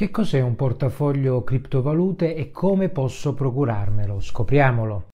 Che cos'è un portafoglio criptovalute e come posso procurarmelo? Scopriamolo!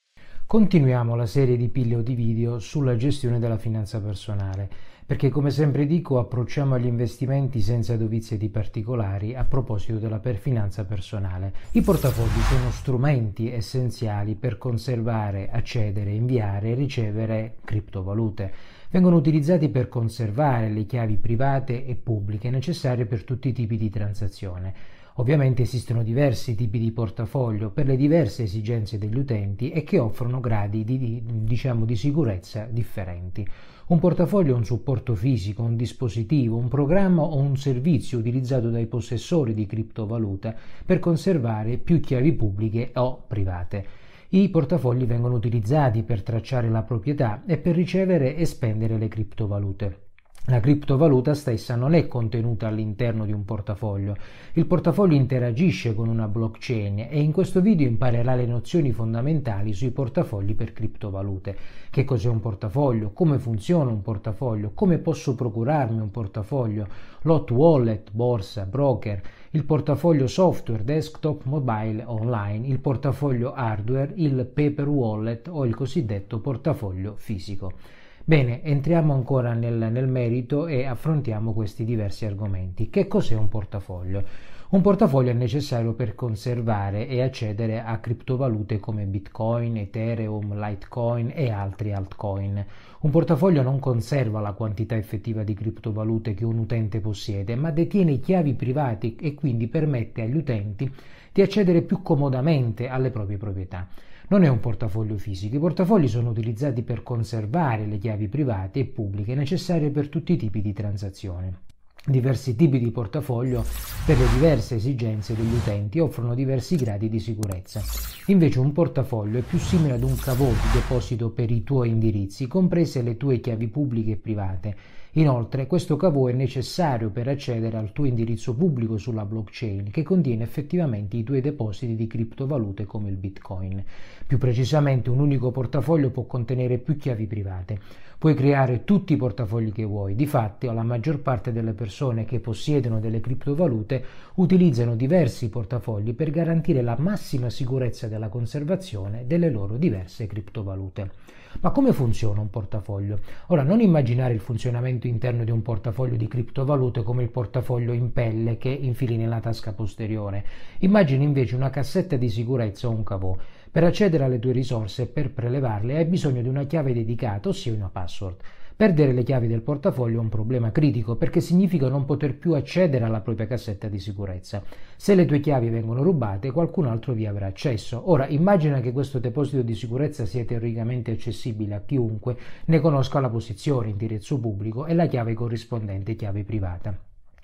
Continuiamo la serie di pillole di video sulla gestione della finanza personale, perché come sempre dico approcciamo agli investimenti senza dovizie di particolari a proposito della finanza personale. I portafogli sono strumenti essenziali per conservare, accedere, inviare e ricevere criptovalute. Vengono utilizzati per conservare le chiavi private e pubbliche necessarie per tutti i tipi di transazione. Ovviamente esistono diversi tipi di portafoglio per le diverse esigenze degli utenti e che offrono gradi di sicurezza differenti. Un portafoglio è un supporto fisico, un dispositivo, un programma o un servizio utilizzato dai possessori di criptovaluta per conservare più chiavi pubbliche o private. I portafogli vengono utilizzati per tracciare la proprietà e per ricevere e spendere le criptovalute. La criptovaluta stessa non è contenuta all'interno di un portafoglio. Il portafoglio interagisce con una blockchain e in questo video imparerà le nozioni fondamentali sui portafogli per criptovalute. Che cos'è un portafoglio? Come funziona un portafoglio? Come posso procurarmi un portafoglio? Lot wallet, borsa, broker, il portafoglio software, desktop, mobile, online, il portafoglio hardware, il paper wallet o il cosiddetto portafoglio fisico. Bene, entriamo ancora nel merito e affrontiamo questi diversi argomenti. Che cos'è un portafoglio? Un portafoglio è necessario per conservare e accedere a criptovalute come Bitcoin, Ethereum, Litecoin e altri altcoin. Un portafoglio non conserva la quantità effettiva di criptovalute che un utente possiede, ma detiene chiavi private e quindi permette agli utenti di accedere più comodamente alle proprie proprietà. Non è un portafoglio fisico, i portafogli sono utilizzati per conservare le chiavi private e pubbliche necessarie per tutti i tipi di transazione. Diversi tipi di portafoglio per le diverse esigenze degli utenti offrono diversi gradi di sicurezza. Invece un portafoglio è più simile ad un caveau di deposito per i tuoi indirizzi, comprese le tue chiavi pubbliche e private. Inoltre questo caveau è necessario per accedere al tuo indirizzo pubblico sulla blockchain che contiene effettivamente i tuoi depositi di criptovalute come il Bitcoin. Più precisamente un unico portafoglio può contenere più chiavi private. Puoi creare tutti i portafogli che vuoi, difatti la maggior parte delle persone che possiedono delle criptovalute utilizzano diversi portafogli per garantire la massima sicurezza della conservazione delle loro diverse criptovalute. Ma come funziona un portafoglio? Ora, non immaginare il funzionamento interno di un portafoglio di criptovalute come il portafoglio in pelle che infili nella tasca posteriore. Immagini invece una cassetta di sicurezza o un caveau. Per accedere alle tue risorse e per prelevarle hai bisogno di una chiave dedicata, ossia una password. Perdere le chiavi del portafoglio è un problema critico perché significa non poter più accedere alla propria cassetta di sicurezza. Se le tue chiavi vengono rubate, qualcun altro vi avrà accesso. Ora, immagina che questo deposito di sicurezza sia teoricamente accessibile a chiunque ne conosca la posizione, indirizzo pubblico e la chiave corrispondente chiave privata.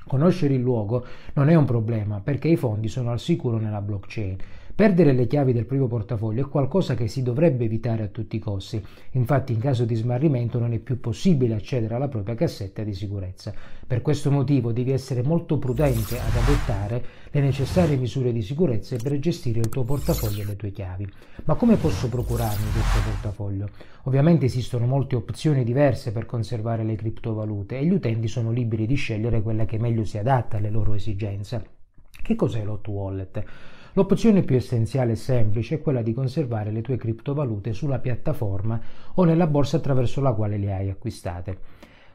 Conoscere il luogo non è un problema perché i fondi sono al sicuro nella blockchain. Perdere le chiavi del proprio portafoglio è qualcosa che si dovrebbe evitare a tutti i costi, infatti in caso di smarrimento non è più possibile accedere alla propria cassetta di sicurezza. Per questo motivo devi essere molto prudente ad adottare le necessarie misure di sicurezza per gestire il tuo portafoglio e le tue chiavi. Ma come posso procurarmi questo portafoglio? Ovviamente esistono molte opzioni diverse per conservare le criptovalute e gli utenti sono liberi di scegliere quella che meglio si adatta alle loro esigenze. Che cos'è l'hot wallet? L'opzione più essenziale e semplice è quella di conservare le tue criptovalute sulla piattaforma o nella borsa attraverso la quale le hai acquistate.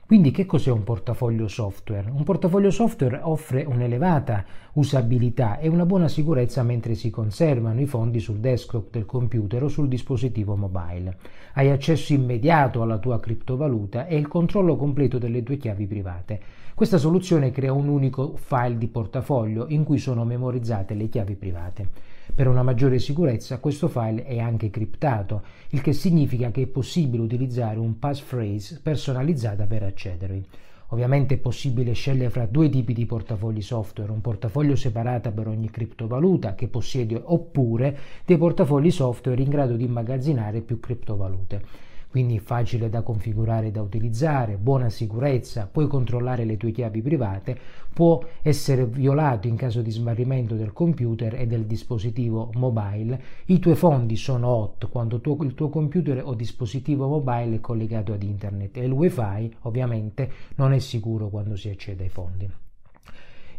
Quindi che cos'è un portafoglio software? Un portafoglio software offre un'elevata usabilità e una buona sicurezza mentre si conservano i fondi sul desktop del computer o sul dispositivo mobile. Hai accesso immediato alla tua criptovaluta e il controllo completo delle tue chiavi private. Questa soluzione crea un unico file di portafoglio in cui sono memorizzate le chiavi private. Per una maggiore sicurezza questo file è anche criptato, il che significa che è possibile utilizzare un passphrase personalizzata per accedervi. Ovviamente è possibile scegliere fra due tipi di portafogli software, un portafoglio separato per ogni criptovaluta che possiedi oppure dei portafogli software in grado di immagazzinare più criptovalute. Quindi facile da configurare e da utilizzare, buona sicurezza, puoi controllare le tue chiavi private, può essere violato in caso di smarrimento del computer e del dispositivo mobile, i tuoi fondi sono hot quando il tuo computer o dispositivo mobile è collegato ad internet e il wifi ovviamente non è sicuro quando si accede ai fondi.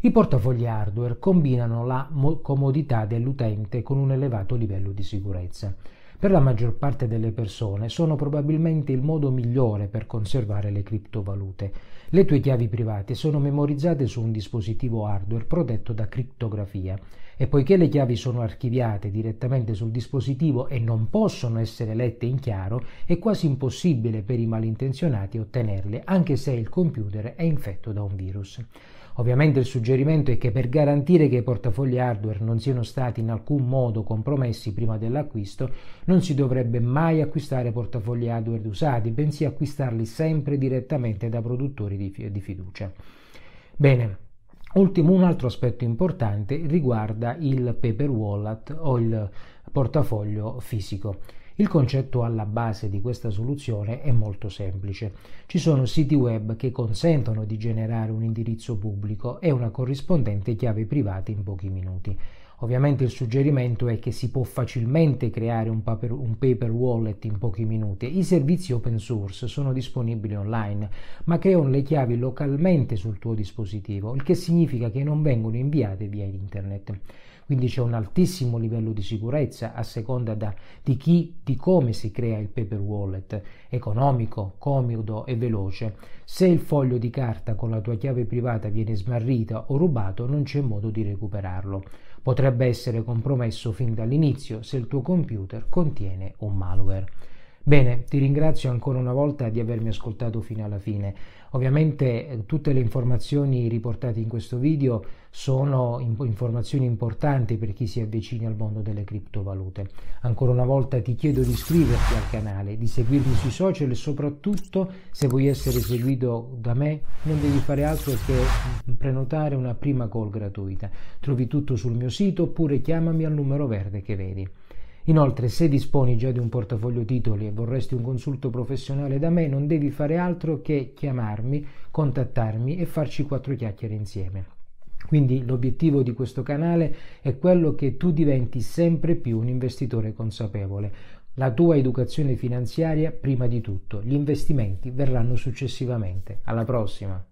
I portafogli hardware combinano la comodità dell'utente con un elevato livello di sicurezza. Per la maggior parte delle persone sono probabilmente il modo migliore per conservare le criptovalute. Le tue chiavi private sono memorizzate su un dispositivo hardware protetto da criptografia e poiché le chiavi sono archiviate direttamente sul dispositivo e non possono essere lette in chiaro, è quasi impossibile per i malintenzionati ottenerle, anche se il computer è infetto da un virus. Ovviamente il suggerimento è che per garantire che i portafogli hardware non siano stati in alcun modo compromessi prima dell'acquisto, non si dovrebbe mai acquistare portafogli hardware usati, bensì acquistarli sempre direttamente da produttori di fiducia. Bene. Un altro aspetto importante riguarda il paper wallet o il portafoglio fisico. Il concetto alla base di questa soluzione è molto semplice. Ci sono siti web che consentono di generare un indirizzo pubblico e una corrispondente chiave privata in pochi minuti. Ovviamente il suggerimento è che si può facilmente creare un paper wallet in pochi minuti. I servizi open source sono disponibili online, ma creano le chiavi localmente sul tuo dispositivo, il che significa che non vengono inviate via internet. Quindi c'è un altissimo livello di sicurezza a seconda di come si crea il paper wallet, economico, comodo e veloce. Se il foglio di carta con la tua chiave privata viene smarrita o rubato, non c'è modo di recuperarlo. Potrebbe essere compromesso fin dall'inizio se il tuo computer contiene un malware. Bene, ti ringrazio ancora una volta di avermi ascoltato fino alla fine. Ovviamente tutte le informazioni riportate in questo video sono informazioni importanti per chi si avvicina al mondo delle criptovalute. Ancora una volta ti chiedo di iscriverti al canale, di seguirmi sui social e soprattutto, se vuoi essere seguito da me, non devi fare altro che prenotare una prima call gratuita. Trovi tutto sul mio sito oppure chiamami al numero verde che vedi. Inoltre, se disponi già di un portafoglio titoli e vorresti un consulto professionale da me, non devi fare altro che chiamarmi, contattarmi e farci 4 chiacchiere insieme. Quindi l'obiettivo di questo canale è quello che tu diventi sempre più un investitore consapevole. La tua educazione finanziaria prima di tutto, gli investimenti verranno successivamente. Alla prossima!